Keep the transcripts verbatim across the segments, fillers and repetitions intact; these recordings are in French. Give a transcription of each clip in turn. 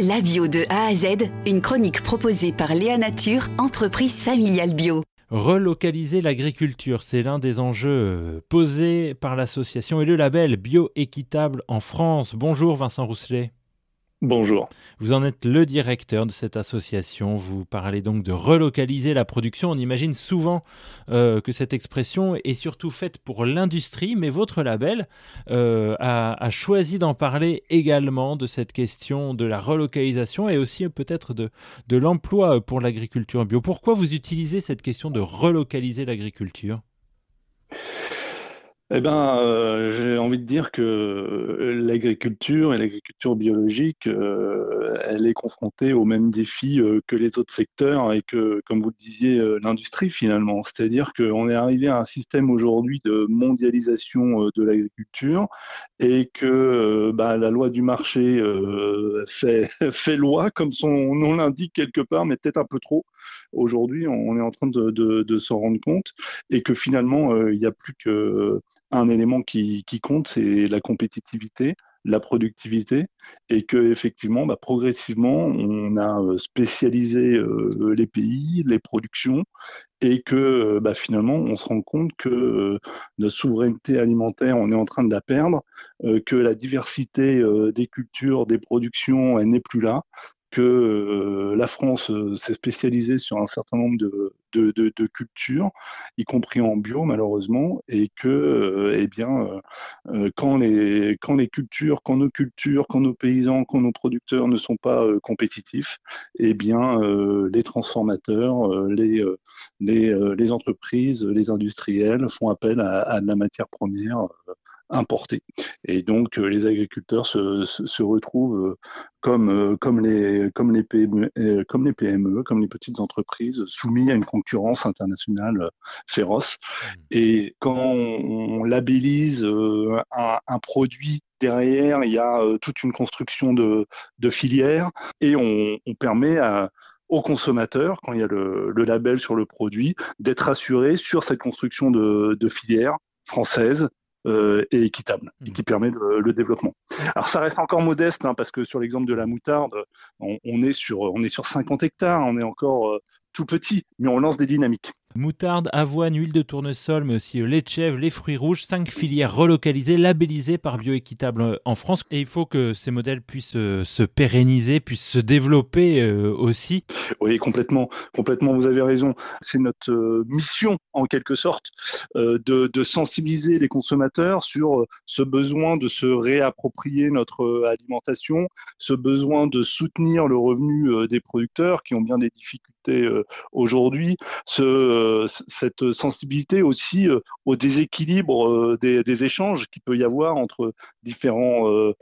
La bio de A à Z, une chronique proposée par Léa Nature, entreprise familiale bio. Relocaliser l'agriculture, c'est l'un des enjeux posés par l'association et le label Bioéquitable en France. Bonjour Vincent Rousselet. Bonjour. Vous en êtes le directeur de cette association. Vous parlez donc de relocaliser la production. On imagine souvent euh, que cette expression est surtout faite pour l'industrie, mais votre label euh, a, a choisi d'en parler également, de cette question de la relocalisation et aussi peut-être de, de l'emploi pour l'agriculture bio. Pourquoi vous utilisez cette question de relocaliser l'agriculture ? Eh bien, euh, j'ai envie de dire que l'agriculture et l'agriculture biologique, euh, elle est confrontée aux mêmes défis euh, que les autres secteurs et que, comme vous le disiez, euh, l'industrie finalement. C'est-à-dire qu'on est arrivé à un système aujourd'hui de mondialisation euh, de l'agriculture et que euh, bah, la loi du marché euh, fait, fait loi, comme son nom l'indique quelque part, mais peut-être un peu trop. Aujourd'hui, on est en train de, de, de s'en rendre compte et que finalement, il euh, n'y a plus que... Euh, un élément qui, qui compte, c'est la compétitivité, la productivité, et que effectivement, bah, progressivement, on a spécialisé euh, les pays, les productions, et que bah, finalement, on se rend compte que euh, notre souveraineté alimentaire, on est en train de la perdre, euh, que la diversité euh, des cultures, des productions, elle n'est plus là, que euh, la France euh, s'est spécialisée sur un certain nombre de, de, de, de cultures, y compris en bio malheureusement, et que euh, eh bien, euh, quand, les, quand les cultures, quand nos cultures, quand nos paysans, quand nos producteurs ne sont pas euh, compétitifs, eh bien, euh, les transformateurs, euh, les, euh, les, euh, les entreprises, les industriels font appel à, à de la matière première euh, importés. Et donc, euh, les agriculteurs se, se, se retrouvent euh, comme, euh, comme, les, comme, les P M E, euh, comme les P M E, comme les petites entreprises, soumis à une concurrence internationale euh, féroce. Et quand on, on labellise euh, un, un produit, derrière, il y a euh, toute une construction de, de filières et on, on permet à aux consommateurs, quand il y a le, le label sur le produit, d'être assurés sur cette construction de, de filières françaises, Euh, et équitable, et qui permet le, le développement. Alors ça reste encore modeste, hein, parce que sur l'exemple de la moutarde, on, on, est sur, on est sur cinquante hectares, on est encore euh, tout petit, mais on lance des dynamiques. Moutarde, avoine, huile de tournesol, mais aussi lait de chèvre, les fruits rouges, cinq filières relocalisées, labellisées par Bioéquitable en France. Et il faut que ces modèles puissent se pérenniser, puissent se développer aussi. Oui, complètement, complètement, vous avez raison. C'est notre mission, en quelque sorte, de, de sensibiliser les consommateurs sur ce besoin de se réapproprier notre alimentation, ce besoin de soutenir le revenu des producteurs qui ont bien des difficultés aujourd'hui, ce cette sensibilité aussi euh, au déséquilibre euh, des, des échanges qu'il peut y avoir entre différents euh,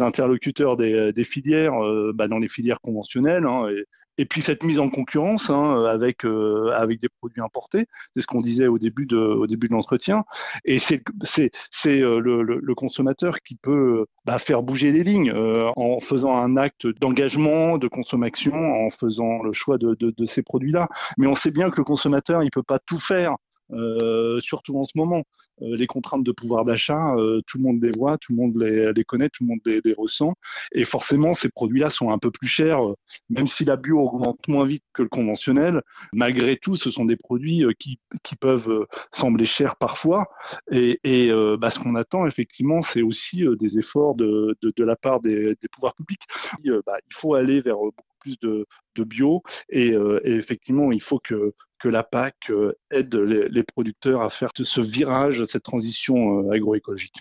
interlocuteurs des, des filières, euh, bah dans les filières conventionnelles, hein, et, et puis cette mise en concurrence hein, avec, euh, avec des produits importés, c'est ce qu'on disait au début de, au début de l'entretien, et c'est, c'est, c'est euh, le, le, le consommateur qui peut bah, faire bouger les lignes euh, en faisant un acte d'engagement, de consommation, en faisant le choix de, de, de ces produits-là. Mais on sait bien que le consommateur, il ne peut pas tout faire. Euh, surtout en ce moment, euh, les contraintes de pouvoir d'achat, euh, tout le monde les voit, tout le monde les, les connaît, tout le monde les, les ressent, et forcément ces produits-là sont un peu plus chers, euh, même si la bio augmente moins vite que le conventionnel, malgré tout ce sont des produits euh, qui, qui peuvent euh, sembler chers parfois, et, et euh, bah, ce qu'on attend effectivement c'est aussi euh, des efforts de, de, de la part des, des pouvoirs publics, et, euh, bah, il faut aller vers euh, plus de, de bio et, euh, et effectivement il faut que, que la P A C euh, aide les, les producteurs à faire ce virage, cette transition euh, agroécologique.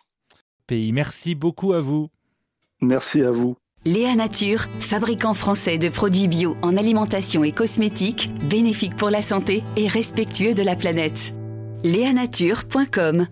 Pays, merci beaucoup à vous. Merci à vous. Léa Nature, fabricant français de produits bio en alimentation et cosmétiques, bénéfique pour la santé et respectueux de la planète. léa nature point com